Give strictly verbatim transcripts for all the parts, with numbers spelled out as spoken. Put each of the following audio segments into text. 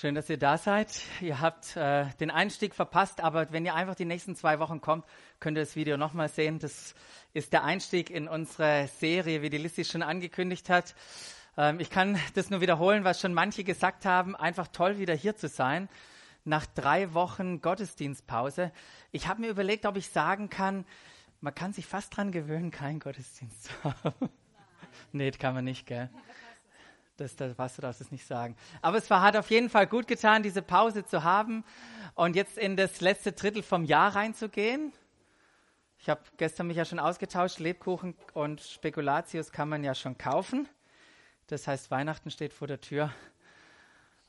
Schön, dass ihr da seid. Ihr habt äh, den Einstieg verpasst, aber wenn ihr einfach die nächsten zwei Wochen kommt, könnt ihr das Video nochmal sehen. Das ist der Einstieg in unsere Serie, wie die Lissi schon angekündigt hat. Ähm, ich kann das nur wiederholen, was schon manche gesagt haben. Einfach toll, wieder hier zu sein, nach drei Wochen Gottesdienstpause. Ich habe mir überlegt, ob ich sagen kann, man kann sich fast dran gewöhnen, keinen Gottesdienst zu haben. Nee, das kann man nicht, gell? Das, das, was, du darfst es nicht sagen. Aber es war, hat auf jeden Fall gut getan, diese Pause zu haben und jetzt in das letzte Drittel vom Jahr reinzugehen. Ich habe gestern mich ja schon ausgetauscht, Lebkuchen und Spekulatius kann man ja schon kaufen. Das heißt, Weihnachten steht vor der Tür.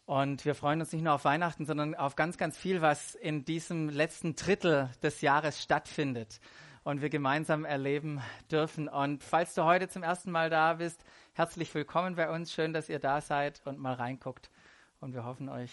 Und wir freuen uns nicht nur auf Weihnachten, sondern auf ganz, ganz viel, was in diesem letzten Drittel des Jahres stattfindet und wir gemeinsam erleben dürfen. Und falls du heute zum ersten Mal da bist, herzlich willkommen bei uns. Schön, dass ihr da seid und mal reinguckt. Und wir hoffen, euch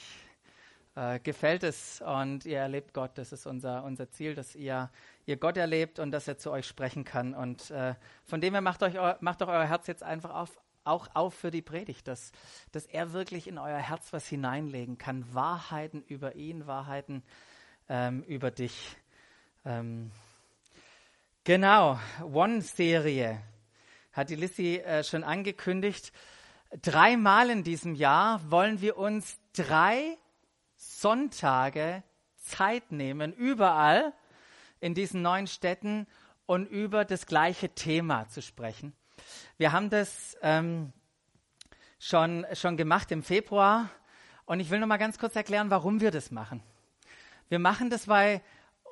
äh, gefällt es und ihr erlebt Gott. Das ist unser, unser Ziel, dass ihr, ihr Gott erlebt und dass er zu euch sprechen kann. Und äh, von dem her macht, euch, macht doch euer Herz jetzt einfach auf, auch auf für die Predigt, dass, dass er wirklich in euer Herz was hineinlegen kann. Wahrheiten über ihn, Wahrheiten ähm, über dich. Ähm, Genau, One-Serie hat die Lissi äh, schon angekündigt. Dreimal in diesem Jahr wollen wir uns drei Sonntage Zeit nehmen, überall in diesen neuen Städten und über das gleiche Thema zu sprechen. Wir haben das ähm, schon, schon gemacht im Februar und ich will noch mal ganz kurz erklären, warum wir das machen. Wir machen das, weil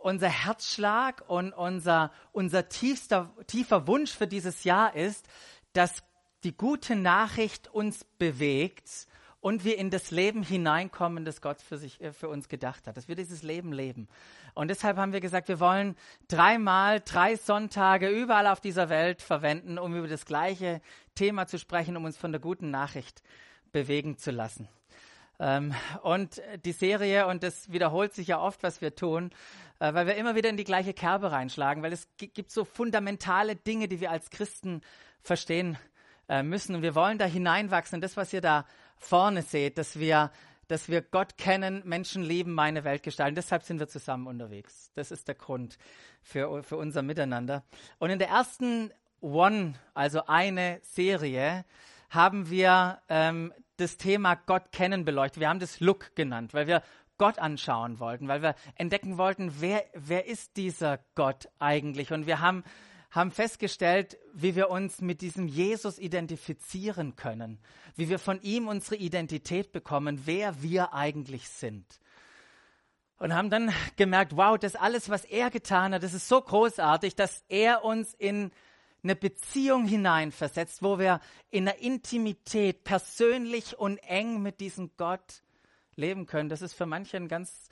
unser Herzschlag und unser, unser tiefster, tiefer Wunsch für dieses Jahr ist, dass die gute Nachricht uns bewegt und wir in das Leben hineinkommen, das Gott für, sich, für uns gedacht hat, dass wir dieses Leben leben. Und deshalb haben wir gesagt, wir wollen dreimal, drei Sonntage überall auf dieser Welt verwenden, um über das gleiche Thema zu sprechen, um uns von der guten Nachricht bewegen zu lassen. Ähm, und die Serie, und das wiederholt sich ja oft, was wir tun, äh, weil wir immer wieder in die gleiche Kerbe reinschlagen, weil es g- gibt so fundamentale Dinge, die wir als Christen verstehen äh, müssen. Und wir wollen da hineinwachsen. Das, was ihr da vorne seht, dass wir, dass wir Gott kennen, Menschen lieben, meine Welt gestalten. Deshalb sind wir zusammen unterwegs. Das ist der Grund für, für unser Miteinander. Und in der ersten One, also eine Serie, haben wir ähm, das Thema Gott kennen beleuchtet. Wir haben das Look genannt, weil wir Gott anschauen wollten, weil wir entdecken wollten, wer, wer ist dieser Gott eigentlich? Und wir haben, haben festgestellt, wie wir uns mit diesem Jesus identifizieren können, wie wir von ihm unsere Identität bekommen, wer wir eigentlich sind. Und haben dann gemerkt, wow, das alles, was er getan hat, das ist so großartig, dass er uns in eine Beziehung hineinversetzt, wo wir in der Intimität persönlich und eng mit diesem Gott leben können. Das ist für manche ein ganz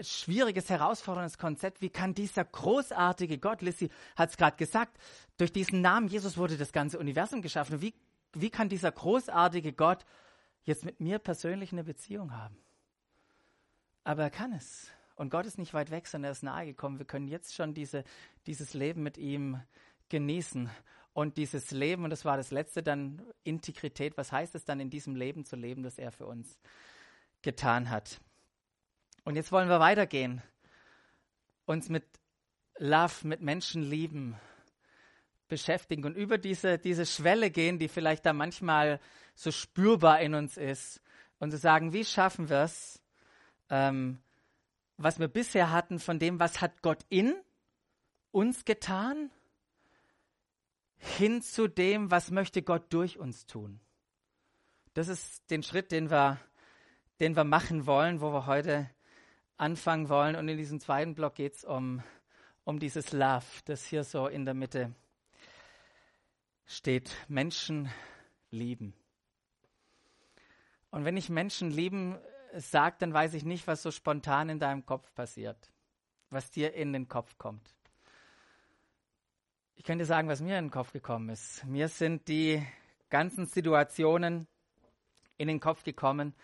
schwieriges, herausforderndes Konzept. Wie kann dieser großartige Gott, Lissi hat es gerade gesagt, durch diesen Namen Jesus wurde das ganze Universum geschaffen. Wie, wie kann dieser großartige Gott jetzt mit mir persönlich eine Beziehung haben? Aber er kann es. Und Gott ist nicht weit weg, sondern er ist nahe gekommen. Wir können jetzt schon diese, dieses Leben mit ihm genießen und dieses Leben, und das war das Letzte, dann Integrität, was heißt es dann, in diesem Leben zu leben, das er für uns getan hat. Und jetzt wollen wir weitergehen, uns mit Love, mit Menschenlieben beschäftigen und über diese, diese Schwelle gehen, die vielleicht da manchmal so spürbar in uns ist, und zu sagen, wie schaffen wir es, ähm, was wir bisher hatten, von dem, was hat Gott in uns getan, hin zu dem, was möchte Gott durch uns tun. Das ist den Schritt, den wir, den wir machen wollen, wo wir heute anfangen wollen. Und in diesem zweiten Block geht es um, um dieses Love, das hier so in der Mitte steht. Menschen lieben. Und wenn ich Menschen lieben sage, dann weiß ich nicht, was so spontan in deinem Kopf passiert, was dir in den Kopf kommt. Ich könnte sagen, was mir in den Kopf gekommen ist. Mir sind die ganzen Situationen in den Kopf gekommen,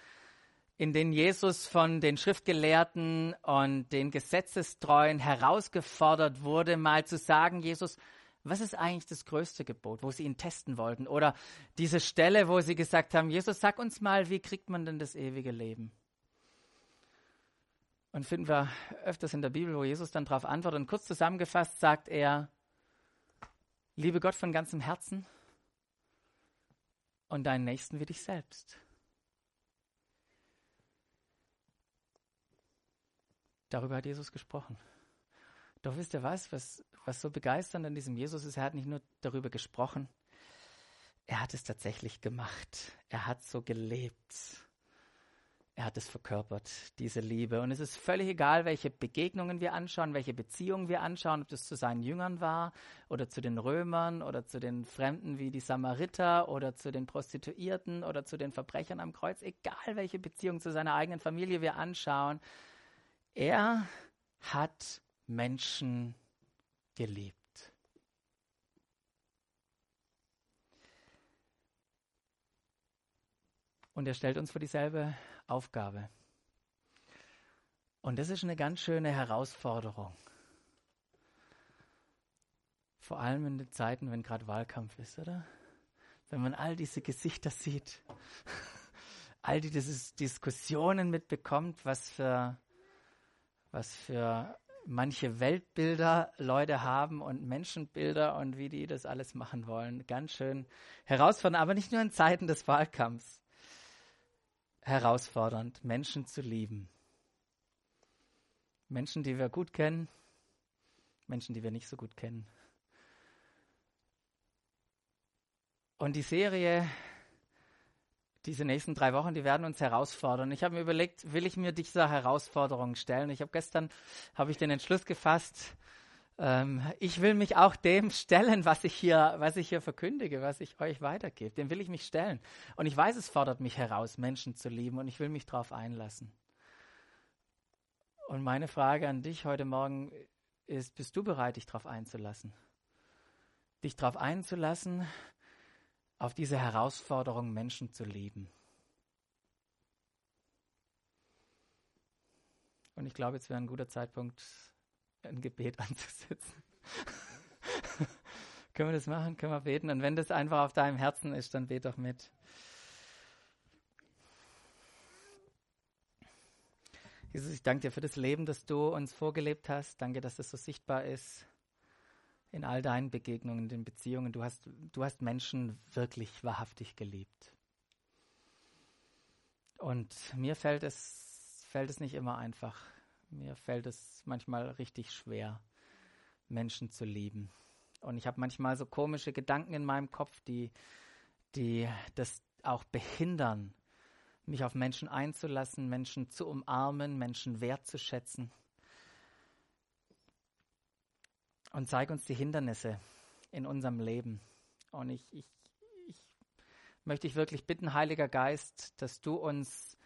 in denen Jesus von den Schriftgelehrten und den Gesetzestreuen herausgefordert wurde, mal zu sagen, Jesus, Was ist eigentlich das größte Gebot, wo sie ihn testen wollten? Oder diese Stelle, wo sie gesagt haben, Jesus, sag uns mal, wie kriegt man denn das ewige Leben? Und finden wir öfters in der Bibel, wo Jesus dann darauf antwortet. Und kurz zusammengefasst sagt er, liebe Gott von ganzem Herzen und deinen Nächsten wie dich selbst. Darüber hat Jesus gesprochen. Doch wisst ihr was, was, was so begeisternd an diesem Jesus ist? Er hat nicht nur darüber gesprochen, er hat es tatsächlich gemacht. Er hat so gelebt. Er hat es verkörpert, diese Liebe. Und es ist völlig egal, welche Begegnungen wir anschauen, welche Beziehungen wir anschauen, ob das zu seinen Jüngern war oder zu den Römern oder zu den Fremden wie die Samariter oder zu den Prostituierten oder zu den Verbrechern am Kreuz. Egal, welche Beziehung zu seiner eigenen Familie wir anschauen, er hat Menschen geliebt. Und er stellt uns vor dieselbe Aufgabe. Und das ist eine ganz schöne Herausforderung. Vor allem in den Zeiten, wenn gerade Wahlkampf ist, oder? Wenn man all diese Gesichter sieht, all die Dis- Diskussionen mitbekommt, was für, was für manche Weltbilder Leute haben und Menschenbilder und wie die das alles machen wollen. Ganz schön herausfordernd, aber nicht nur in Zeiten des Wahlkampfs. Herausfordernd, Menschen zu lieben. Menschen, die wir gut kennen, Menschen, die wir nicht so gut kennen. Und die Serie, diese nächsten drei Wochen, die werden uns herausfordern. Ich habe mir überlegt, will ich mir dieser Herausforderung stellen? Ich habe gestern habe ich den Entschluss gefasst, ähm, ich will mich auch dem stellen, was ich hier, was ich hier verkündige, was ich euch weitergebe. Dem will ich mich stellen. Und ich weiß, es fordert mich heraus, Menschen zu lieben, und ich will mich darauf einlassen. Und meine Frage an dich heute Morgen ist, bist du bereit, dich darauf einzulassen? Dich darauf einzulassen, auf diese Herausforderung, Menschen zu lieben. Und ich glaube, jetzt wäre ein guter Zeitpunkt, ein Gebet anzusetzen. Können wir das machen? Können wir beten? Und wenn das einfach auf deinem Herzen ist, dann bet doch mit. Jesus, ich danke dir für das Leben, das du uns vorgelebt hast. Danke, dass das so sichtbar ist. In all deinen Begegnungen, in den Beziehungen, du hast, du hast Menschen wirklich wahrhaftig geliebt. Und mir fällt es, fällt es nicht immer einfach. Mir fällt es manchmal richtig schwer, Menschen zu lieben. Und ich habe manchmal so komische Gedanken in meinem Kopf, die, die das auch behindern, mich auf Menschen einzulassen, Menschen zu umarmen, Menschen wertzuschätzen. Und zeig uns die Hindernisse in unserem Leben. Und ich, ich, ich möchte dich wirklich bitten, Heiliger Geist, dass du uns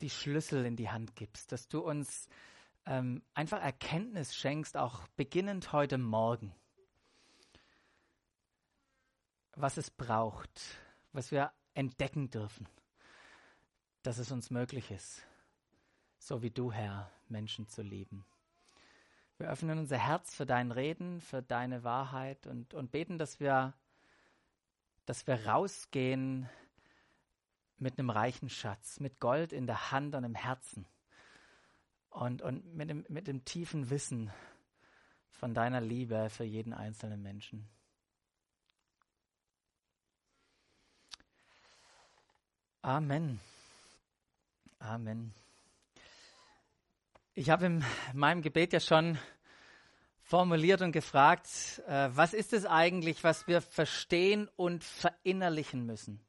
die Schlüssel in die Hand gibst, dass du uns ähm, einfach Erkenntnis schenkst, auch beginnend heute Morgen, was es braucht, was wir entdecken dürfen, dass es uns möglich ist, so wie du, Herr, Menschen zu lieben. Wir öffnen unser Herz für dein Reden, für deine Wahrheit und, und beten, dass wir, dass wir rausgehen mit einem reichen Schatz, mit Gold in der Hand und im Herzen und, und mit, dem, mit dem tiefen Wissen von deiner Liebe für jeden einzelnen Menschen. Amen. Amen. Ich habe in meinem Gebet ja schon formuliert und gefragt, äh, was ist es eigentlich, was wir verstehen und verinnerlichen müssen?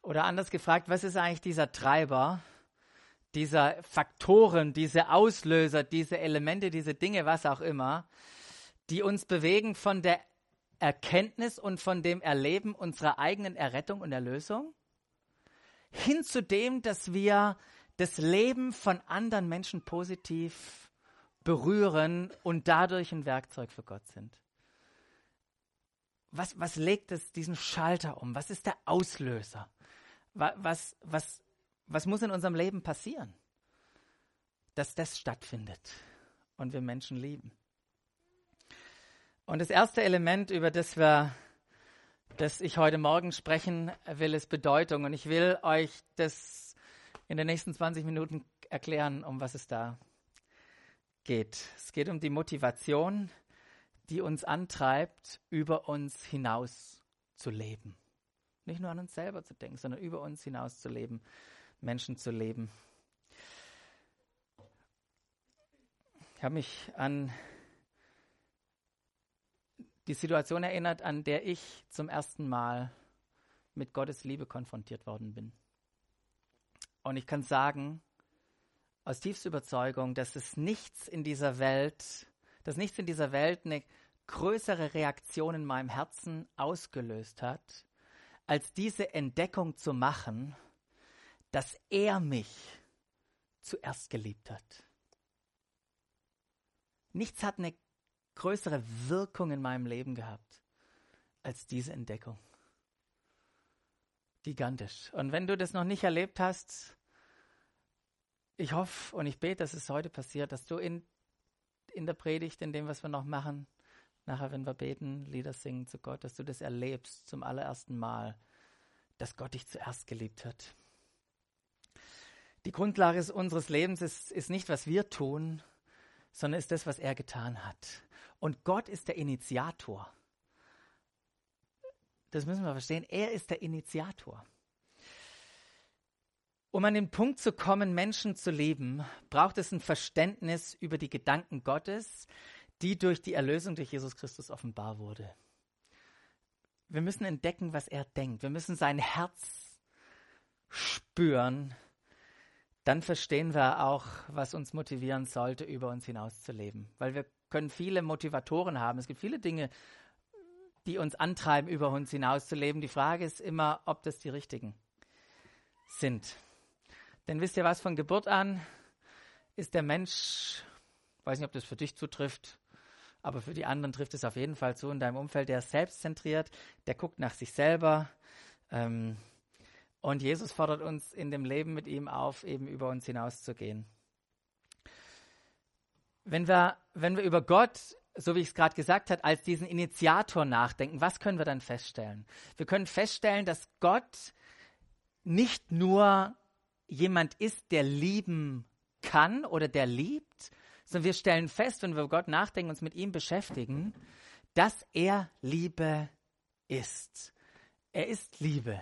Oder anders gefragt, was ist eigentlich dieser Treiber, dieser Faktoren, diese Auslöser, diese Elemente, diese Dinge, was auch immer, die uns bewegen von der Erkenntnis und von dem Erleben unserer eigenen Errettung und Erlösung hin zu dem, dass wir das Leben von anderen Menschen positiv berühren und dadurch ein Werkzeug für Gott sind. Was, was legt es diesen Schalter um? Was ist der Auslöser? Was, was, was, was muss in unserem Leben passieren, dass das stattfindet und wir Menschen lieben? Und das erste Element, über das wir, das ich heute Morgen sprechen will, ist Bedeutung. Und ich will euch das in den nächsten zwanzig Minuten erklären, um was es da geht. Es geht um die Motivation, die uns antreibt, über uns hinaus zu leben. Nicht nur an uns selber zu denken, sondern über uns hinaus zu leben, Menschen zu leben. Ich habe mich an die Situation erinnert, an der ich zum ersten Mal mit Gottes Liebe konfrontiert worden bin. Und ich kann sagen, aus tiefster Überzeugung, dass es nichts in dieser Welt, dass nichts in dieser Welt eine größere Reaktion in meinem Herzen ausgelöst hat, als diese Entdeckung zu machen, dass er mich zuerst geliebt hat. Nichts hat eine größere Wirkung in meinem Leben gehabt als diese Entdeckung. Gigantisch. Und wenn du das noch nicht erlebt hast, ich hoffe und ich bete, dass es heute passiert, dass du in, in der Predigt, in dem, was wir noch machen, nachher, wenn wir beten, Lieder singen zu Gott, dass du das erlebst zum allerersten Mal, dass Gott dich zuerst geliebt hat. Die Grundlage unseres Lebens ist, ist nicht, was wir tun, sondern ist das, was er getan hat. Und Gott ist der Initiator. Das müssen wir verstehen. Er ist der Initiator. Um an den Punkt zu kommen, Menschen zu lieben, braucht es ein Verständnis über die Gedanken Gottes, die durch die Erlösung durch Jesus Christus offenbar wurde. Wir müssen entdecken, was er denkt. Wir müssen sein Herz spüren. Dann verstehen wir auch, was uns motivieren sollte, über uns hinaus zu leben. Weil wir können viele Motivatoren haben. Es gibt viele Dinge, die uns antreiben, über uns hinaus zu leben. Die Frage ist immer, ob das die richtigen sind. Denn wisst ihr was, von Geburt an ist der Mensch, ich weiß nicht, ob das für dich zutrifft, aber für die anderen trifft es auf jeden Fall zu in deinem Umfeld, der ist selbstzentriert, der guckt nach sich selber, ähm, und Jesus fordert uns in dem Leben mit ihm auf, eben über uns hinauszugehen. Wenn wir, wenn wir über Gott, so wie ich es gerade gesagt habe, als diesen Initiator nachdenken, was können wir dann feststellen? Wir können feststellen, dass Gott nicht nur jemand ist, der lieben kann oder der liebt, sondern wir stellen fest, wenn wir über Gott nachdenken, uns mit ihm beschäftigen, dass er Liebe ist. Er ist Liebe.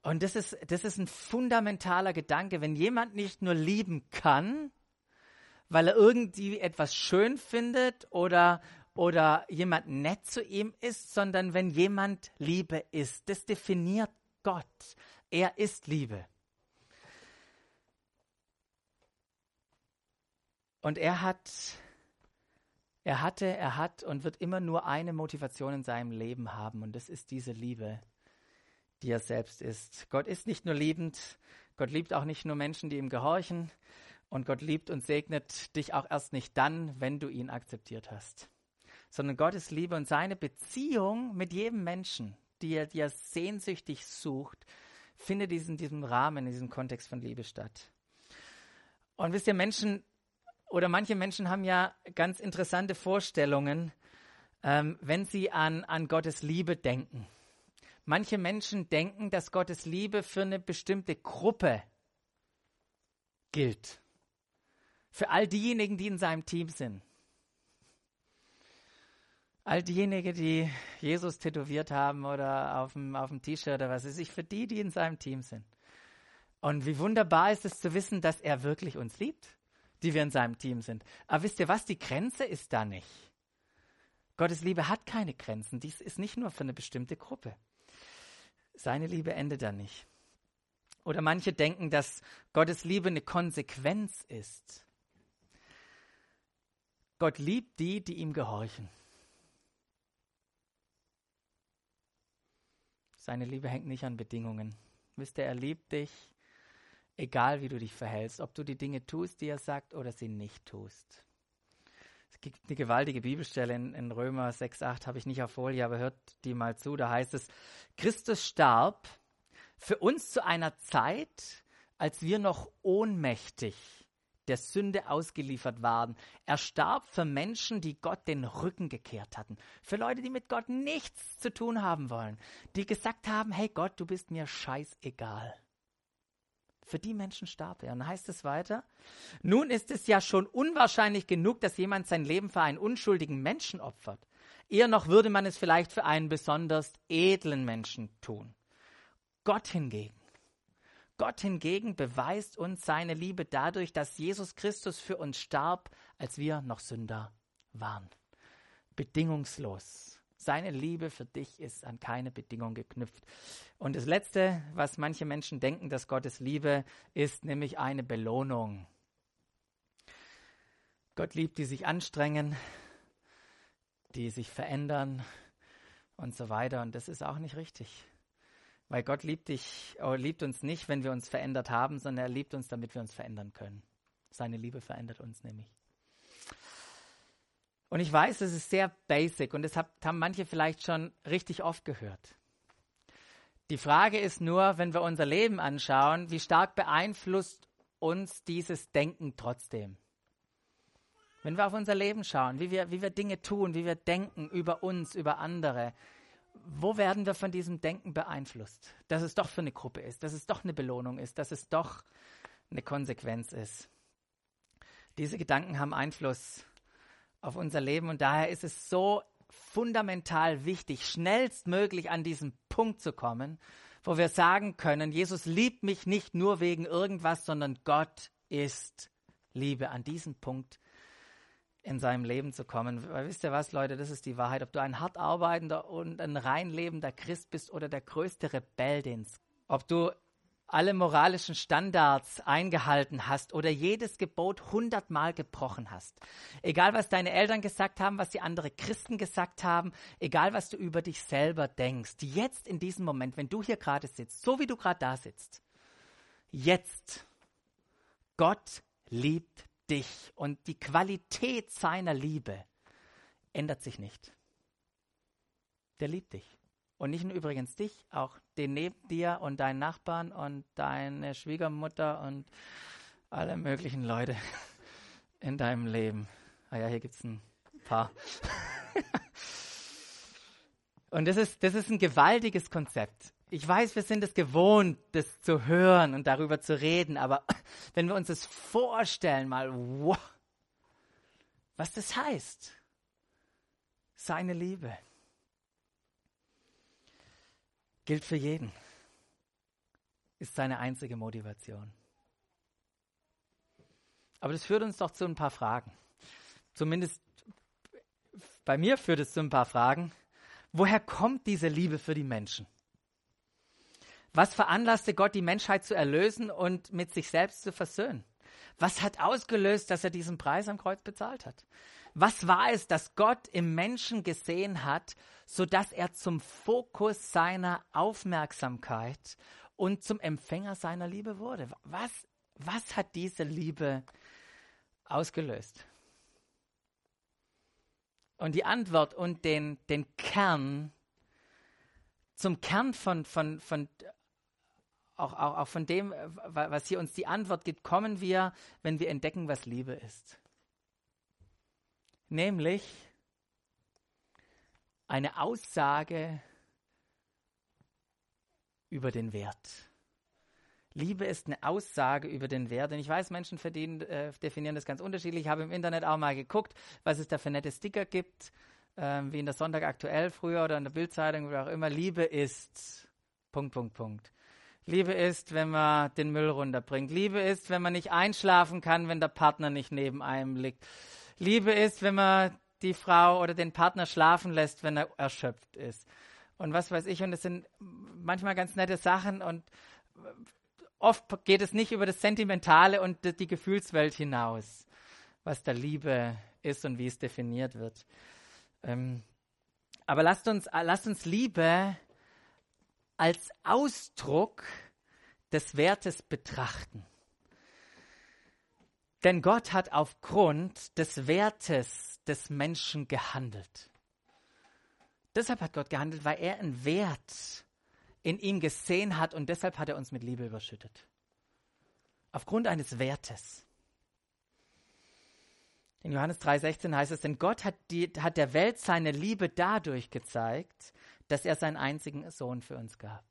Und das ist, das ist ein fundamentaler Gedanke. Wenn jemand nicht nur lieben kann, weil er irgendwie etwas schön findet oder, oder jemand nett zu ihm ist, sondern wenn jemand Liebe ist, das definiert Gott. Er ist Liebe. Und er hat, er hatte, er hat und wird immer nur eine Motivation in seinem Leben haben. Und das ist diese Liebe, die er selbst ist. Gott ist nicht nur liebend, Gott liebt auch nicht nur Menschen, die ihm gehorchen, und Gott liebt und segnet dich auch erst nicht dann, wenn du ihn akzeptiert hast, sondern Gott ist Liebe und seine Beziehung mit jedem Menschen, die er, die er sehnsüchtig sucht, findet in diesem Rahmen, in diesem Kontext von Liebe statt. Und wisst ihr, Menschen oder manche Menschen haben ja ganz interessante Vorstellungen, ähm, wenn sie an, an Gottes Liebe denken. Manche Menschen denken, dass Gottes Liebe für eine bestimmte Gruppe gilt. Für all diejenigen, die in seinem Team sind. All diejenigen, die Jesus tätowiert haben oder auf dem, auf dem T-Shirt oder was weiß ich, für die, die in seinem Team sind. Und wie wunderbar ist es zu wissen, dass er wirklich uns liebt, die wir in seinem Team sind. Aber wisst ihr was, die Grenze ist da nicht. Gottes Liebe hat keine Grenzen. Dies ist nicht nur für eine bestimmte Gruppe. Seine Liebe endet da nicht. Oder manche denken, dass Gottes Liebe eine Konsequenz ist. Gott liebt die, die ihm gehorchen. Seine Liebe hängt nicht an Bedingungen. Wisst ihr, er liebt dich, egal wie du dich verhältst, ob du die Dinge tust, die er sagt, oder sie nicht tust. Es gibt eine gewaltige Bibelstelle in, in Römer sechs acht, habe ich nicht auf Folie, aber hört die mal zu. Da heißt es, Christus starb für uns zu einer Zeit, als wir noch ohnmächtig der Sünde ausgeliefert waren. Er starb für Menschen, die Gott den Rücken gekehrt hatten. Für Leute, die mit Gott nichts zu tun haben wollen. Die gesagt haben, hey Gott, du bist mir scheißegal. Für die Menschen starb er. Und dann heißt es weiter, nun ist es ja schon unwahrscheinlich genug, dass jemand sein Leben für einen unschuldigen Menschen opfert. Eher noch würde man es vielleicht für einen besonders edlen Menschen tun. Gott hingegen. Gott hingegen beweist uns seine Liebe dadurch, dass Jesus Christus für uns starb, als wir noch Sünder waren. Bedingungslos. Seine Liebe für dich ist an keine Bedingung geknüpft. Und das Letzte, was manche Menschen denken, dass Gottes Liebe ist, nämlich eine Belohnung. Gott liebt, die sich anstrengen, die sich verändern und so weiter. Und das ist auch nicht richtig. Weil Gott liebt dich, oh, liebt uns nicht, wenn wir uns verändert haben, sondern er liebt uns, damit wir uns verändern können. Seine Liebe verändert uns nämlich. Und ich weiß, das ist sehr basic und das haben manche vielleicht schon richtig oft gehört. Die Frage ist nur, wenn wir unser Leben anschauen, wie stark beeinflusst uns dieses Denken trotzdem? Wenn wir auf unser Leben schauen, wie wir, wie wir Dinge tun, wie wir denken über uns, über andere, wo werden wir von diesem Denken beeinflusst? Dass es doch für eine Gruppe ist, dass es doch eine Belohnung ist, dass es doch eine Konsequenz ist. Diese Gedanken haben Einfluss auf unser Leben und daher ist es so fundamental wichtig, schnellstmöglich an diesen Punkt zu kommen, wo wir sagen können, Jesus liebt mich nicht nur wegen irgendwas, sondern Gott ist Liebe. An diesen Punkt in seinem Leben zu kommen. Weil wisst ihr was, Leute, das ist die Wahrheit. Ob du ein hart arbeitender und ein rein lebender Christ bist oder der größte Rebell, den's. Ob du alle moralischen Standards eingehalten hast oder jedes Gebot hundertmal gebrochen hast. Egal, was deine Eltern gesagt haben, was die anderen Christen gesagt haben, egal, was du über dich selber denkst. Jetzt in diesem Moment, wenn du hier gerade sitzt, so wie du gerade da sitzt, jetzt, Gott liebt dich und die Qualität seiner Liebe ändert sich nicht. Der liebt dich. Und nicht nur übrigens dich, auch den neben dir und deinen Nachbarn und deine Schwiegermutter und alle möglichen Leute in deinem Leben. Ah ja, hier gibt es ein paar. Und das ist, das ist ein gewaltiges Konzept. Ich weiß, wir sind es gewohnt, das zu hören und darüber zu reden, aber wenn wir uns das vorstellen, mal, wow, was das heißt, seine Liebe gilt für jeden, ist seine einzige Motivation. Aber das führt uns doch zu ein paar Fragen. Zumindest bei mir führt es zu ein paar Fragen. Woher kommt diese Liebe für die Menschen? Was veranlasste Gott, die Menschheit zu erlösen und mit sich selbst zu versöhnen? Was hat ausgelöst, dass er diesen Preis am Kreuz bezahlt hat? Was war es, dass Gott im Menschen gesehen hat, sodass er zum Fokus seiner Aufmerksamkeit und zum Empfänger seiner Liebe wurde? Was, was hat diese Liebe ausgelöst? Und die Antwort und den, den Kern, zum Kern von, von, von Auch, auch, auch von dem, was hier uns die Antwort gibt, kommen wir, wenn wir entdecken, was Liebe ist. Nämlich eine Aussage über den Wert. Liebe ist eine Aussage über den Wert. Und ich weiß, Menschen verdienen, äh, definieren das ganz unterschiedlich. Ich habe im Internet auch mal geguckt, was es da für nette Sticker gibt, äh, wie in der Sonntag aktuell früher oder in der Bildzeitung oder auch immer. Liebe ist Punkt, Punkt, Punkt. Liebe ist, wenn man den Müll runterbringt. Liebe ist, wenn man nicht einschlafen kann, wenn der Partner nicht neben einem liegt. Liebe ist, wenn man die Frau oder den Partner schlafen lässt, wenn er erschöpft ist. Und was weiß ich. Und es sind manchmal ganz nette Sachen. Und oft geht es nicht über das Sentimentale und die Gefühlswelt hinaus, was da Liebe ist und wie es definiert wird. Ähm, aber lasst uns, lasst uns Liebe als Ausdruck des Wertes betrachten. Denn Gott hat aufgrund des Wertes des Menschen gehandelt. Deshalb hat Gott gehandelt, weil er einen Wert in ihm gesehen hat und deshalb hat er uns mit Liebe überschüttet. Aufgrund eines Wertes. In Johannes drei sechzehn heißt es, denn Gott hat, die, hat der Welt seine Liebe dadurch gezeigt, dass er seinen einzigen Sohn für uns gab.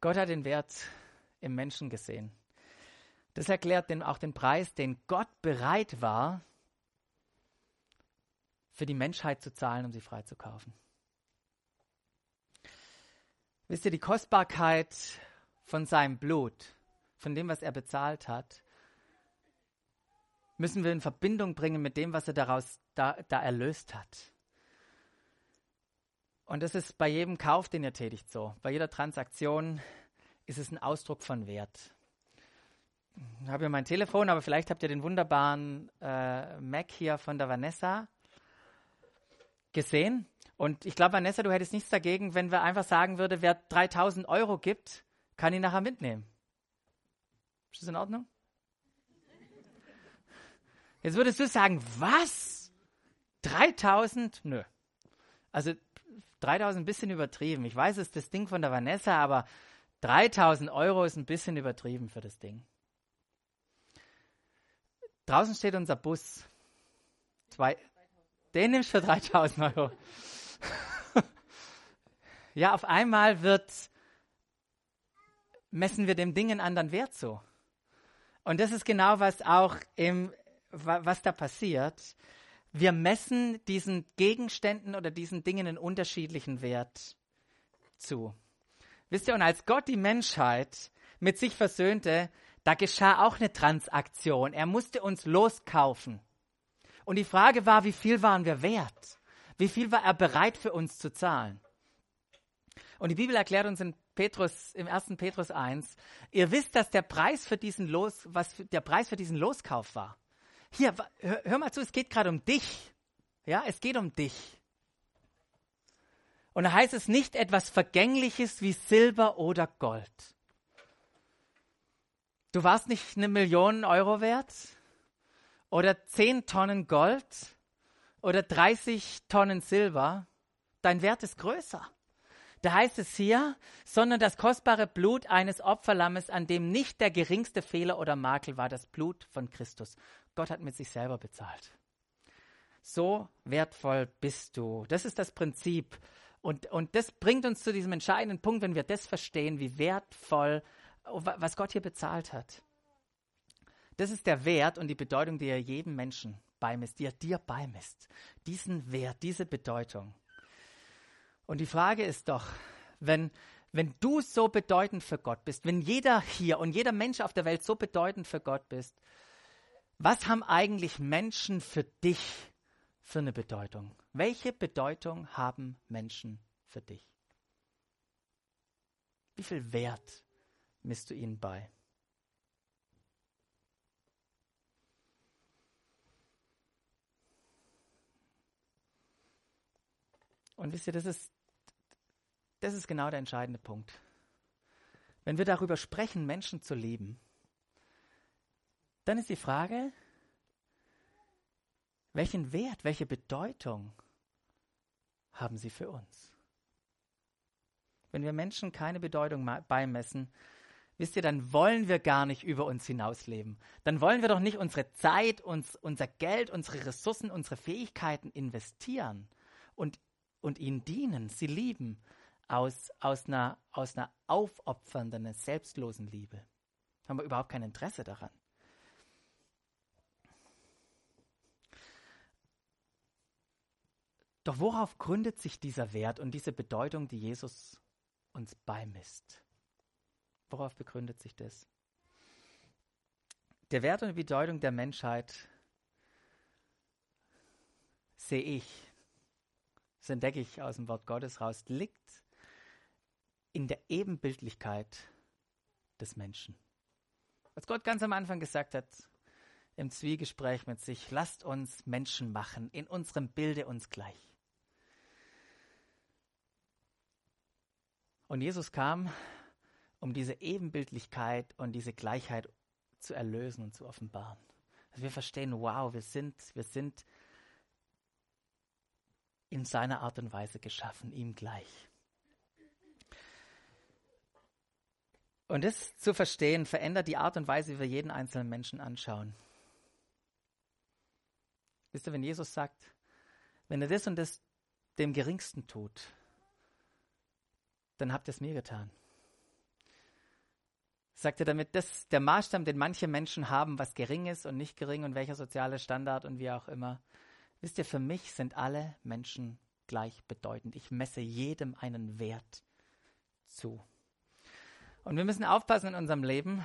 Gott hat den Wert im Menschen gesehen. Das erklärt den, auch den Preis, den Gott bereit war, für die Menschheit zu zahlen, um sie freizukaufen. Wisst ihr, die Kostbarkeit von seinem Blut, von dem, was er bezahlt hat, müssen wir in Verbindung bringen mit dem, was er daraus da, da erlöst hat. Und das ist bei jedem Kauf, den ihr tätigt, so. Bei jeder Transaktion ist es ein Ausdruck von Wert. Ich habe hier mein Telefon, aber vielleicht habt ihr den wunderbaren äh, Mac hier von der Vanessa gesehen. Und ich glaube, Vanessa, du hättest nichts dagegen, wenn wir einfach sagen würden, wer dreitausend Euro gibt, kann ihn nachher mitnehmen. Ist das in Ordnung? Jetzt würdest du sagen, was? dreitausend? Nö. Also dreitausend ein bisschen übertrieben. Ich weiß, es ist das Ding von der Vanessa, aber dreitausend Euro ist ein bisschen übertrieben für das Ding. Draußen steht unser Bus. Zwei, den nimmst du für dreitausend Euro. Ja, auf einmal wird, messen wir dem Ding einen anderen Wert so. Und das ist genau, was auch im, was da passiert. Wir messen diesen Gegenständen oder diesen Dingen einen unterschiedlichen Wert zu. Wisst ihr, und als Gott die Menschheit mit sich versöhnte, da geschah auch eine Transaktion. Er musste uns loskaufen. Und die Frage war, wie viel waren wir wert? Wie viel war er bereit für uns zu zahlen? Und die Bibel erklärt uns in Petrus, im ersten Petrus eins, ihr wisst, dass der Preis für diesen Los, was für, der Preis für diesen Loskauf war. Hier, hör, hör mal zu, es geht gerade um dich. Ja, es geht um dich. Und da heißt es nicht etwas Vergängliches wie Silber oder Gold. Du warst nicht eine Million Euro wert oder zehn Tonnen Gold oder dreißig Tonnen Silber. Dein Wert ist größer. Da heißt es hier, sondern das kostbare Blut eines Opferlammes, an dem nicht der geringste Fehler oder Makel war, das Blut von Christus. Gott hat mit sich selber bezahlt. So wertvoll bist du. Das ist das Prinzip. Und, und das bringt uns zu diesem entscheidenden Punkt, wenn wir das verstehen, wie wertvoll, was Gott hier bezahlt hat. Das ist der Wert und die Bedeutung, die er jedem Menschen beimisst, die er dir beimisst. Diesen Wert, diese Bedeutung. Und die Frage ist doch, wenn, wenn du so bedeutend für Gott bist, wenn jeder hier und jeder Mensch auf der Welt so bedeutend für Gott bist, was haben eigentlich Menschen für dich für eine Bedeutung? Welche Bedeutung haben Menschen für dich? Wie viel Wert misst du ihnen bei? Und wisst ihr, das ist, das ist genau der entscheidende Punkt. Wenn wir darüber sprechen, Menschen zu lieben, dann ist die Frage, welchen Wert, welche Bedeutung haben sie für uns? Wenn wir Menschen keine Bedeutung beimessen, wisst ihr, dann wollen wir gar nicht über uns hinausleben. Dann wollen wir doch nicht unsere Zeit, uns, unser Geld, unsere Ressourcen, unsere Fähigkeiten investieren und, und ihnen dienen, sie lieben, aus, aus einer, aus einer aufopfernden, selbstlosen Liebe. Da haben wir überhaupt kein Interesse daran. Doch worauf gründet sich dieser Wert und diese Bedeutung, die Jesus uns beimisst? Worauf begründet sich das? Der Wert und die Bedeutung der Menschheit sehe ich, das entdecke ich aus dem Wort Gottes raus, liegt in der Ebenbildlichkeit des Menschen. Als Gott ganz am Anfang gesagt hat, im Zwiegespräch mit sich, lasst uns Menschen machen, in unserem Bilde uns gleich. Und Jesus kam, um diese Ebenbildlichkeit und diese Gleichheit zu erlösen und zu offenbaren. Also wir verstehen, wow, wir sind, wir sind in seiner Art und Weise geschaffen, ihm gleich. Und das zu verstehen, verändert die Art und Weise, wie wir jeden einzelnen Menschen anschauen. Wisst ihr, wenn Jesus sagt, wenn er das und das dem Geringsten tut, dann habt ihr es mir getan. Sagt er damit, dass der Maßstab, den manche Menschen haben, was gering ist und nicht gering und welcher soziale Standard und wie auch immer. Wisst ihr, für mich sind alle Menschen gleichbedeutend. Ich messe jedem einen Wert zu. Und wir müssen aufpassen in unserem Leben,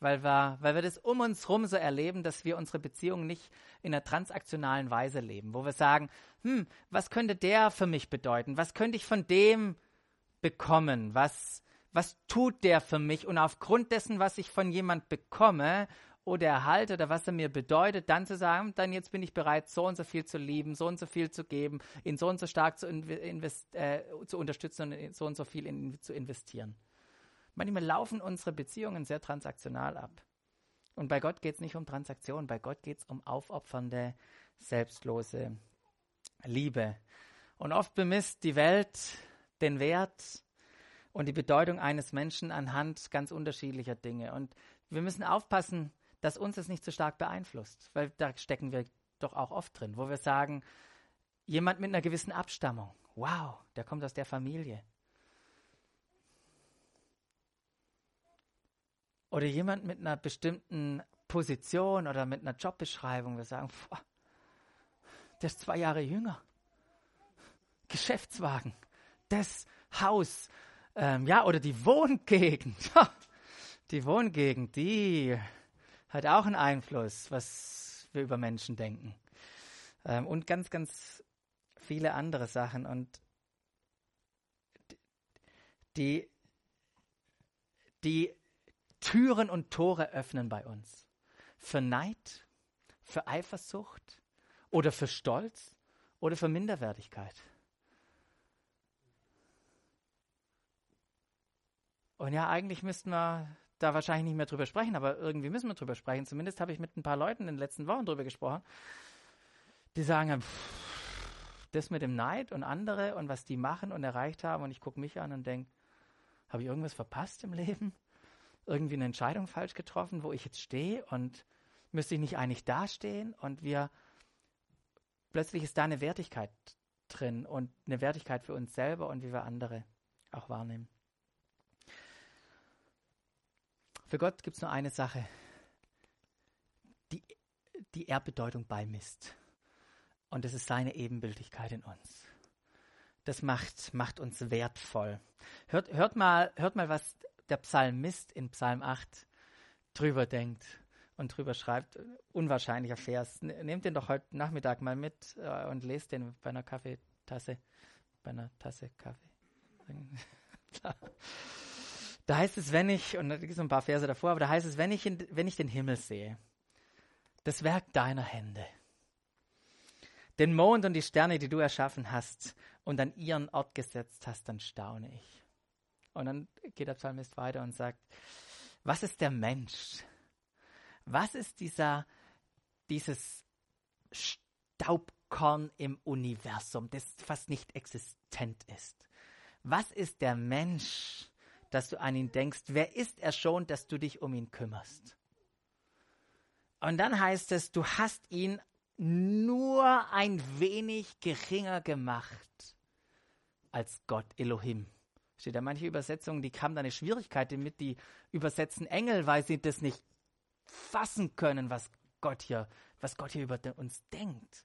weil wir, weil wir das um uns rum so erleben, dass wir unsere Beziehungen nicht in einer transaktionalen Weise leben, wo wir sagen, hm, was könnte der für mich bedeuten? Was könnte ich von dem bekommen? Was, was tut der für mich? Und aufgrund dessen, was ich von jemand bekomme oder erhalte oder was er mir bedeutet, dann zu sagen, dann jetzt bin ich bereit, so und so viel zu lieben, so und so viel zu geben, ihn so und so stark zu, invest- äh, zu unterstützen und so und so viel in, zu investieren. Manchmal laufen unsere Beziehungen sehr transaktional ab. Und bei Gott geht es nicht um Transaktionen, bei Gott geht es um aufopfernde, selbstlose Liebe. Und oft bemisst die Welt den Wert und die Bedeutung eines Menschen anhand ganz unterschiedlicher Dinge. Und wir müssen aufpassen, dass uns das nicht so stark beeinflusst, weil da stecken wir doch auch oft drin, wo wir sagen, jemand mit einer gewissen Abstammung, wow, der kommt aus der Familie. Oder jemand mit einer bestimmten Position oder mit einer Jobbeschreibung, wir sagen, boah, der ist zwei Jahre jünger. Geschäftswagen, das Haus, ähm, ja, oder die Wohngegend. Die Wohngegend, die hat auch einen Einfluss, was wir über Menschen denken. Ähm, und ganz, ganz viele andere Sachen. Und die, die, Türen und Tore öffnen bei uns. Für Neid, für Eifersucht oder für Stolz oder für Minderwertigkeit. Und ja, eigentlich müssten wir da wahrscheinlich nicht mehr drüber sprechen, aber irgendwie müssen wir drüber sprechen. Zumindest habe ich mit ein paar Leuten in den letzten Wochen drüber gesprochen, die sagen, pff, das mit dem Neid und andere und was die machen und erreicht haben. Und ich gucke mich an und denke, habe ich irgendwas verpasst im Leben? Irgendwie eine Entscheidung falsch getroffen, wo ich jetzt stehe und müsste ich nicht eigentlich dastehen und wir, plötzlich ist da eine Wertigkeit drin und eine Wertigkeit für uns selber und wie wir andere auch wahrnehmen. Für Gott gibt es nur eine Sache, die, die er Bedeutung beimisst und das ist seine Ebenbildlichkeit in uns. Das macht, macht uns wertvoll. Hört, hört mal, hört mal, was der Psalmist in Psalm acht drüber denkt und drüber schreibt, unwahrscheinlicher Vers. Nehmt den doch heute Nachmittag mal mit äh, und lest den bei einer Kaffeetasse, bei einer Tasse Kaffee. da, da heißt es, wenn ich, und da gibt es ein paar Verse davor, aber da heißt es, wenn ich, in, wenn ich den Himmel sehe, das Werk deiner Hände, den Mond und die Sterne, die du erschaffen hast und an ihren Ort gesetzt hast, dann staune ich. Und dann geht der Psalmist weiter und sagt, was ist der Mensch? Was ist dieser, dieses Staubkorn im Universum, das fast nicht existent ist? Was ist der Mensch, dass du an ihn denkst? Wer ist er schon, dass du dich um ihn kümmerst? Und dann heißt es, du hast ihn nur ein wenig geringer gemacht als Gott, Elohim. Steht da manche Übersetzungen, die haben da eine Schwierigkeit damit, die übersetzen Engel, weil sie das nicht fassen können, was Gott hier, was Gott hier über uns denkt.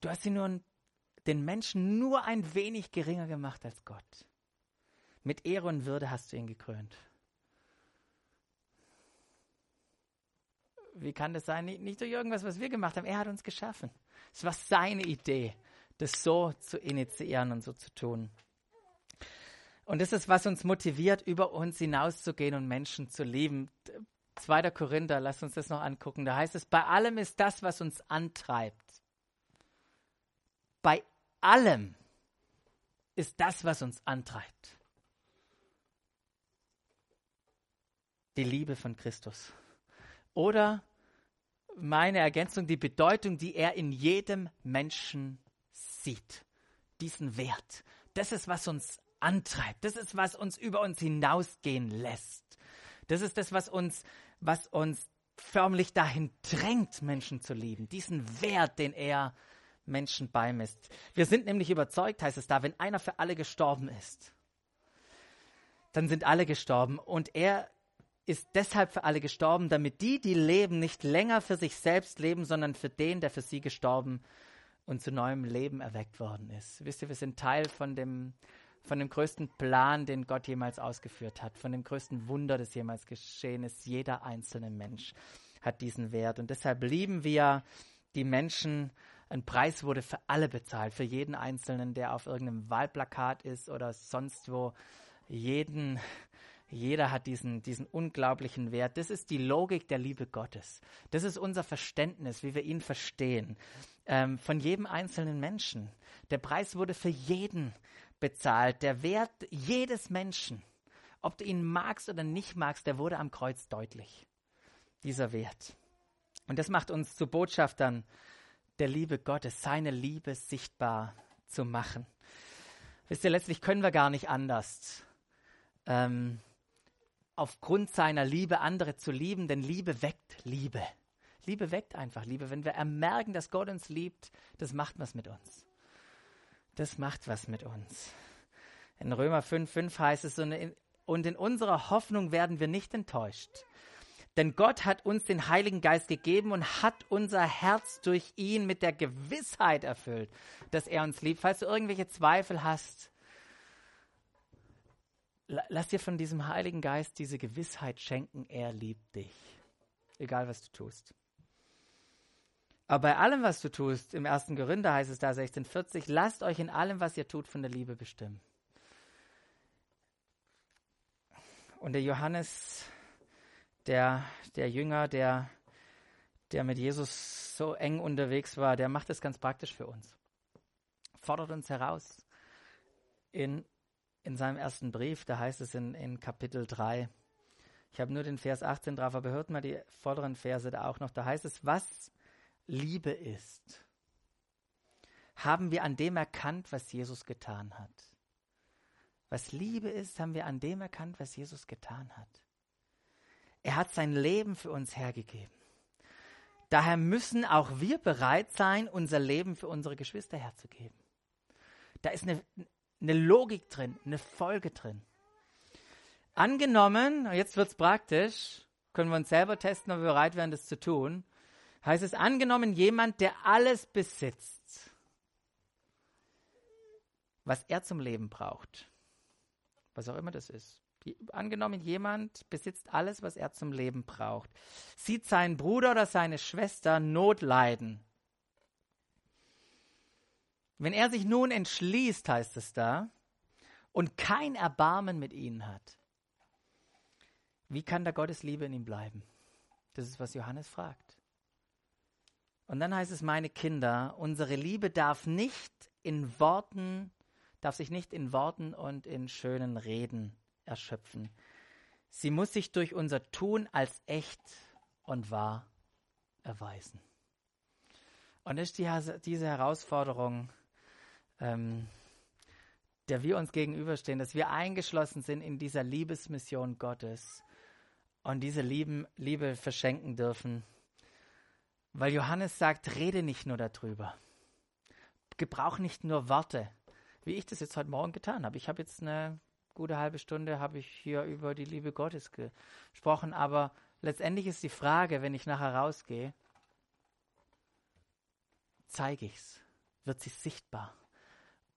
Du hast sie nur, den Menschen nur ein wenig geringer gemacht als Gott. Mit Ehre und Würde hast du ihn gekrönt. Wie kann das sein? Nicht durch irgendwas, was wir gemacht haben. Er hat uns geschaffen. Es war seine Idee, das so zu initiieren und so zu tun. Und das ist, was uns motiviert, über uns hinauszugehen und Menschen zu lieben. zweiter Korinther, lasst uns das noch angucken. Da heißt es, bei allem ist das, was uns antreibt. Bei allem ist das, was uns antreibt. Die Liebe von Christus. Oder meine Ergänzung, die Bedeutung, die er in jedem Menschen sieht. Diesen Wert. Das ist, was uns antreibt. antreibt. Das ist, was uns über uns hinausgehen lässt. Das ist das, was uns, was uns förmlich dahin drängt, Menschen zu lieben. Diesen Wert, den er Menschen beimisst. Wir sind nämlich überzeugt, heißt es da, wenn einer für alle gestorben ist, dann sind alle gestorben. Und er ist deshalb für alle gestorben, damit die, die leben, nicht länger für sich selbst leben, sondern für den, der für sie gestorben und zu neuem Leben erweckt worden ist. Wisst ihr, wir sind Teil von dem, von dem größten Plan, den Gott jemals ausgeführt hat, von dem größten Wunder, das jemals geschehen ist. Jeder einzelne Mensch hat diesen Wert. Und deshalb lieben wir die Menschen. Ein Preis wurde für alle bezahlt, für jeden Einzelnen, der auf irgendeinem Wahlplakat ist oder sonst wo. Jeden, jeder hat diesen, diesen unglaublichen Wert. Das ist die Logik der Liebe Gottes. Das ist unser Verständnis, wie wir ihn verstehen. Ähm, von jedem einzelnen Menschen. Der Preis wurde für jeden bezahlt. Der Wert jedes Menschen, ob du ihn magst oder nicht magst, der wurde am Kreuz deutlich. Dieser Wert. Und das macht uns zu Botschaftern der Liebe Gottes, seine Liebe sichtbar zu machen. Wisst ihr, letztlich können wir gar nicht anders, ähm, aufgrund seiner Liebe andere zu lieben, denn Liebe weckt Liebe. Liebe weckt einfach Liebe. Wenn wir ermerken, dass Gott uns liebt, das macht was mit uns. Das macht was mit uns. In Römer fünf, fünf heißt es, und in unserer Hoffnung werden wir nicht enttäuscht. Denn Gott hat uns den Heiligen Geist gegeben und hat unser Herz durch ihn mit der Gewissheit erfüllt, dass er uns liebt. Falls du irgendwelche Zweifel hast, lass dir von diesem Heiligen Geist diese Gewissheit schenken, er liebt dich. Egal, was du tust. Aber bei allem, was du tust, im ersten Korinther heißt es da sechzehn vierzig, lasst euch in allem, was ihr tut, von der Liebe bestimmen. Und der Johannes... Der, der Jünger, der, der mit Jesus so eng unterwegs war, der macht es ganz praktisch für uns. Fordert uns heraus. In, in seinem ersten Brief, da heißt es in, in Kapitel drei, ich habe nur den Vers achtzehn drauf, aber hört mal die vorderen Verse da auch noch, da heißt es, was Liebe ist, haben wir an dem erkannt, was Jesus getan hat. Was Liebe ist, haben wir an dem erkannt, was Jesus getan hat. Er hat sein Leben für uns hergegeben. Daher müssen auch wir bereit sein, unser Leben für unsere Geschwister herzugeben. Da ist eine, eine Logik drin, eine Folge drin. Angenommen, und jetzt wird es praktisch, können wir uns selber testen, ob wir bereit wären, das zu tun, heißt es, angenommen jemand, der alles besitzt, was er zum Leben braucht, was auch immer das ist. Die, angenommen, jemand besitzt alles, was er zum Leben braucht, sieht seinen Bruder oder seine Schwester Not leiden. Wenn er sich nun entschließt, heißt es da, und kein Erbarmen mit ihnen hat, wie kann da Gottes Liebe in ihm bleiben? Das ist, was Johannes fragt. Und dann heißt es, meine Kinder, unsere Liebe darf nicht in Worten, darf sich nicht in Worten und in schönen Reden erschöpfen. Sie muss sich durch unser Tun als echt und wahr erweisen. Und das ist die, diese Herausforderung, ähm, der wir uns gegenüberstehen, dass wir eingeschlossen sind in dieser Liebesmission Gottes und diese Lieben, Liebe verschenken dürfen. Weil Johannes sagt, rede nicht nur darüber. Gebrauch nicht nur Worte, wie ich das jetzt heute Morgen getan habe. Ich habe jetzt eine gute halbe Stunde habe ich hier über die Liebe Gottes gesprochen, aber letztendlich ist die Frage, wenn ich nachher rausgehe, zeige ich's? Wird sie sichtbar?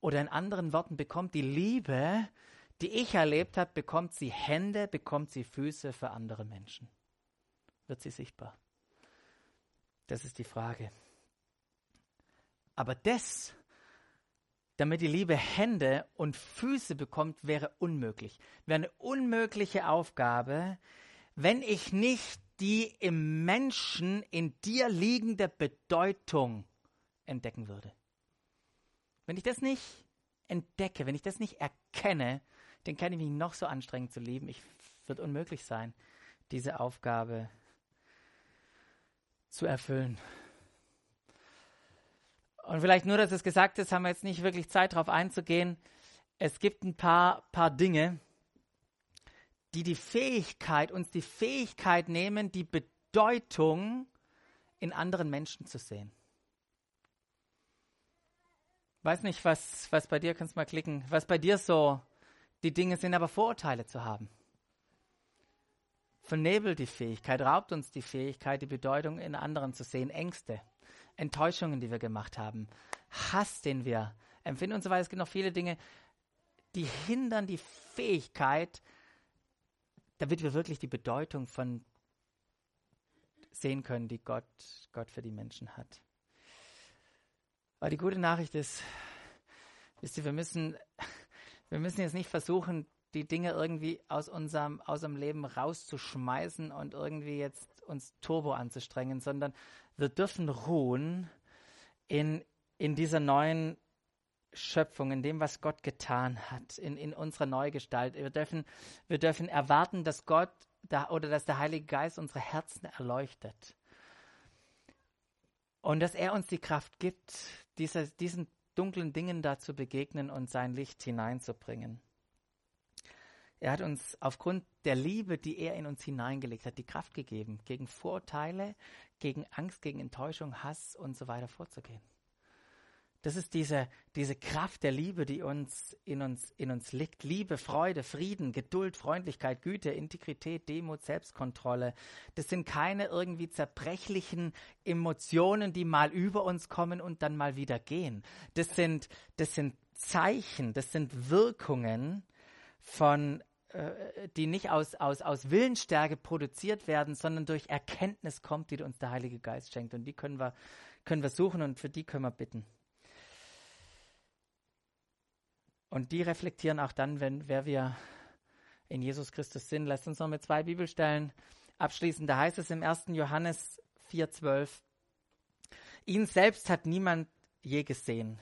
Oder in anderen Worten, bekommt die Liebe, die ich erlebt habe, bekommt sie Hände, bekommt sie Füße für andere Menschen? Wird sie sichtbar? Das ist die Frage. Aber das damit die Liebe Hände und Füße bekommt, wäre unmöglich. Wäre eine unmögliche Aufgabe, wenn ich nicht die im Menschen in dir liegende Bedeutung entdecken würde. Wenn ich das nicht entdecke, wenn ich das nicht erkenne, dann kann ich mich noch so anstrengend zu lieben. Es wird unmöglich sein, diese Aufgabe zu erfüllen. Und vielleicht nur, dass es gesagt ist, haben wir jetzt nicht wirklich Zeit, darauf einzugehen. Es gibt ein paar, paar Dinge, die die Fähigkeit, uns die Fähigkeit nehmen, die, Be- Bedeutung in anderen Menschen zu sehen. Weiß nicht, was, was bei dir, kannst mal klicken, was bei dir so die Dinge sind, aber Vorurteile zu haben. Vernebelt die Fähigkeit, raubt uns die Fähigkeit, die Bedeutung in anderen zu sehen. Ängste, Enttäuschungen, die wir gemacht haben, Hass, den wir empfinden und so weiter. Es gibt noch viele Dinge, die hindern die Fähigkeit, damit wir wirklich die Bedeutung von sehen können, die Gott, Gott für die Menschen hat. Weil die gute Nachricht ist, wisst ihr, wir müssen, wir müssen jetzt nicht versuchen, die Dinge irgendwie aus unserem, aus unserem Leben rauszuschmeißen und irgendwie jetzt uns Turbo anzustrengen, sondern wir dürfen ruhen in, in dieser neuen Schöpfung, in dem, was Gott getan hat, in, in unserer Neugestalt. Wir dürfen, wir dürfen erwarten, dass Gott da, oder dass der Heilige Geist unsere Herzen erleuchtet. Und dass er uns die Kraft gibt, diese, diesen dunklen Dingen da zu begegnen und sein Licht hineinzubringen. Er hat uns aufgrund der Liebe, die er in uns hineingelegt hat, die Kraft gegeben, gegen Vorurteile, gegen Angst, gegen Enttäuschung, Hass und so weiter vorzugehen. Das ist diese, diese Kraft der Liebe, die uns in, uns in uns liegt. Liebe, Freude, Frieden, Geduld, Freundlichkeit, Güte, Integrität, Demut, Selbstkontrolle. Das sind keine irgendwie zerbrechlichen Emotionen, die mal über uns kommen und dann mal wieder gehen. Das sind, das sind Zeichen, das sind Wirkungen von, äh, die nicht aus, aus, aus Willensstärke produziert werden, sondern durch Erkenntnis kommt, die uns der Heilige Geist schenkt. Und die können wir, können wir suchen und für die können wir bitten. Und die reflektieren auch dann, wenn, wer wir in Jesus Christus sind. Lasst uns noch mit zwei Bibelstellen abschließen. Da heißt es im ersten Johannes vier zwölf, ihn selbst hat niemand je gesehen.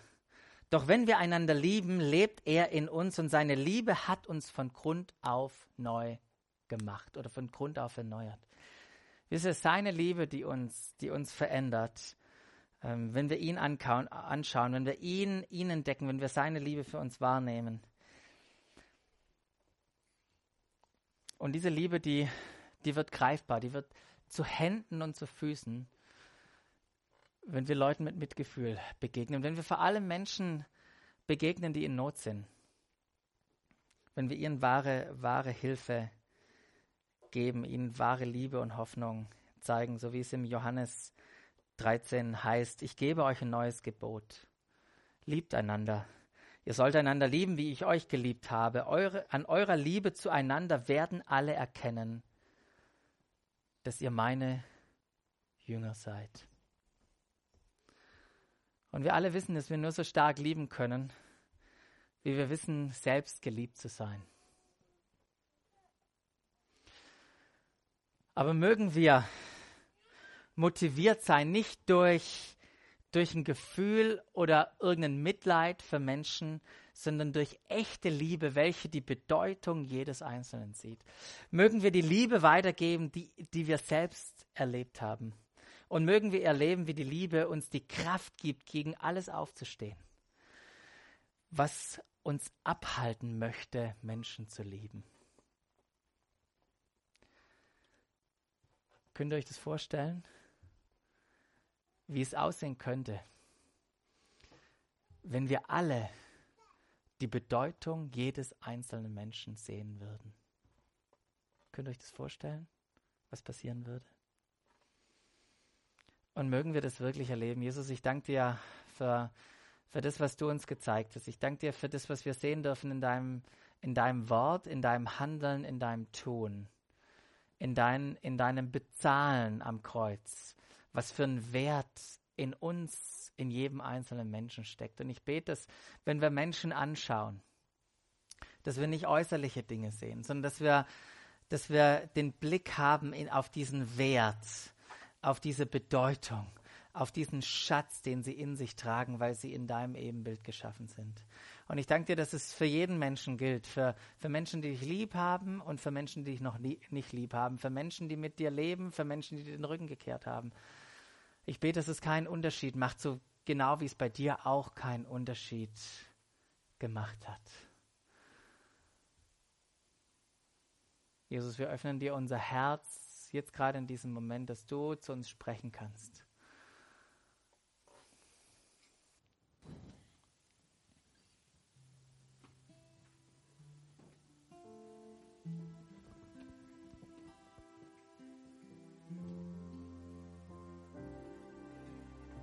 Doch wenn wir einander lieben, lebt er in uns und seine Liebe hat uns von Grund auf neu gemacht oder von Grund auf erneuert. Es ist seine Liebe, die uns, die uns verändert. Wenn wir ihn anschauen, wenn wir ihn, ihn entdecken, wenn wir seine Liebe für uns wahrnehmen. Und diese Liebe, die, die wird greifbar, die wird zu Händen und zu Füßen, wenn wir Leuten mit Mitgefühl begegnen. Wenn wir vor allem Menschen begegnen, die in Not sind. Wenn wir ihnen wahre, wahre Hilfe geben, ihnen wahre Liebe und Hoffnung zeigen, so wie es im Johannes dreizehn heißt, ich gebe euch ein neues Gebot. Liebt einander. Ihr sollt einander lieben, wie ich euch geliebt habe. Eure, an eurer Liebe zueinander werden alle erkennen, dass ihr meine Jünger seid. Und wir alle wissen, dass wir nur so stark lieben können, wie wir wissen, selbst geliebt zu sein. Aber mögen wir motiviert sein, nicht durch, durch ein Gefühl oder irgendein Mitleid für Menschen, sondern durch echte Liebe, welche die Bedeutung jedes Einzelnen sieht. Mögen wir die Liebe weitergeben, die, die wir selbst erlebt haben. Und mögen wir erleben, wie die Liebe uns die Kraft gibt, gegen alles aufzustehen, was uns abhalten möchte, Menschen zu lieben. Könnt ihr euch das vorstellen? Wie es aussehen könnte, wenn wir alle die Bedeutung jedes einzelnen Menschen sehen würden. Könnt ihr euch das vorstellen, was passieren würde? Und mögen wir das wirklich erleben. Jesus, ich danke dir für, für das, was du uns gezeigt hast. Ich danke dir für das, was wir sehen dürfen in deinem, in deinem Wort, in deinem Handeln, in deinem Tun, in, dein, in deinem Bezahlen am Kreuz. Was für ein Wert in uns, in jedem einzelnen Menschen steckt. Und ich bete, dass, wenn wir Menschen anschauen, dass wir nicht äußerliche Dinge sehen, sondern dass wir, dass wir den Blick haben in, auf diesen Wert, auf diese Bedeutung, auf diesen Schatz, den sie in sich tragen, weil sie in deinem Ebenbild geschaffen sind. Und ich danke dir, dass es für jeden Menschen gilt, für, für Menschen, die dich lieb haben und für Menschen, die dich noch nie, nicht lieb haben, für Menschen, die mit dir leben, für Menschen, die dir den Rücken gekehrt haben. Ich bete, dass es keinen Unterschied macht, so genau wie es bei dir auch keinen Unterschied gemacht hat. Jesus, wir öffnen dir unser Herz, jetzt gerade in diesem Moment, dass du zu uns sprechen kannst.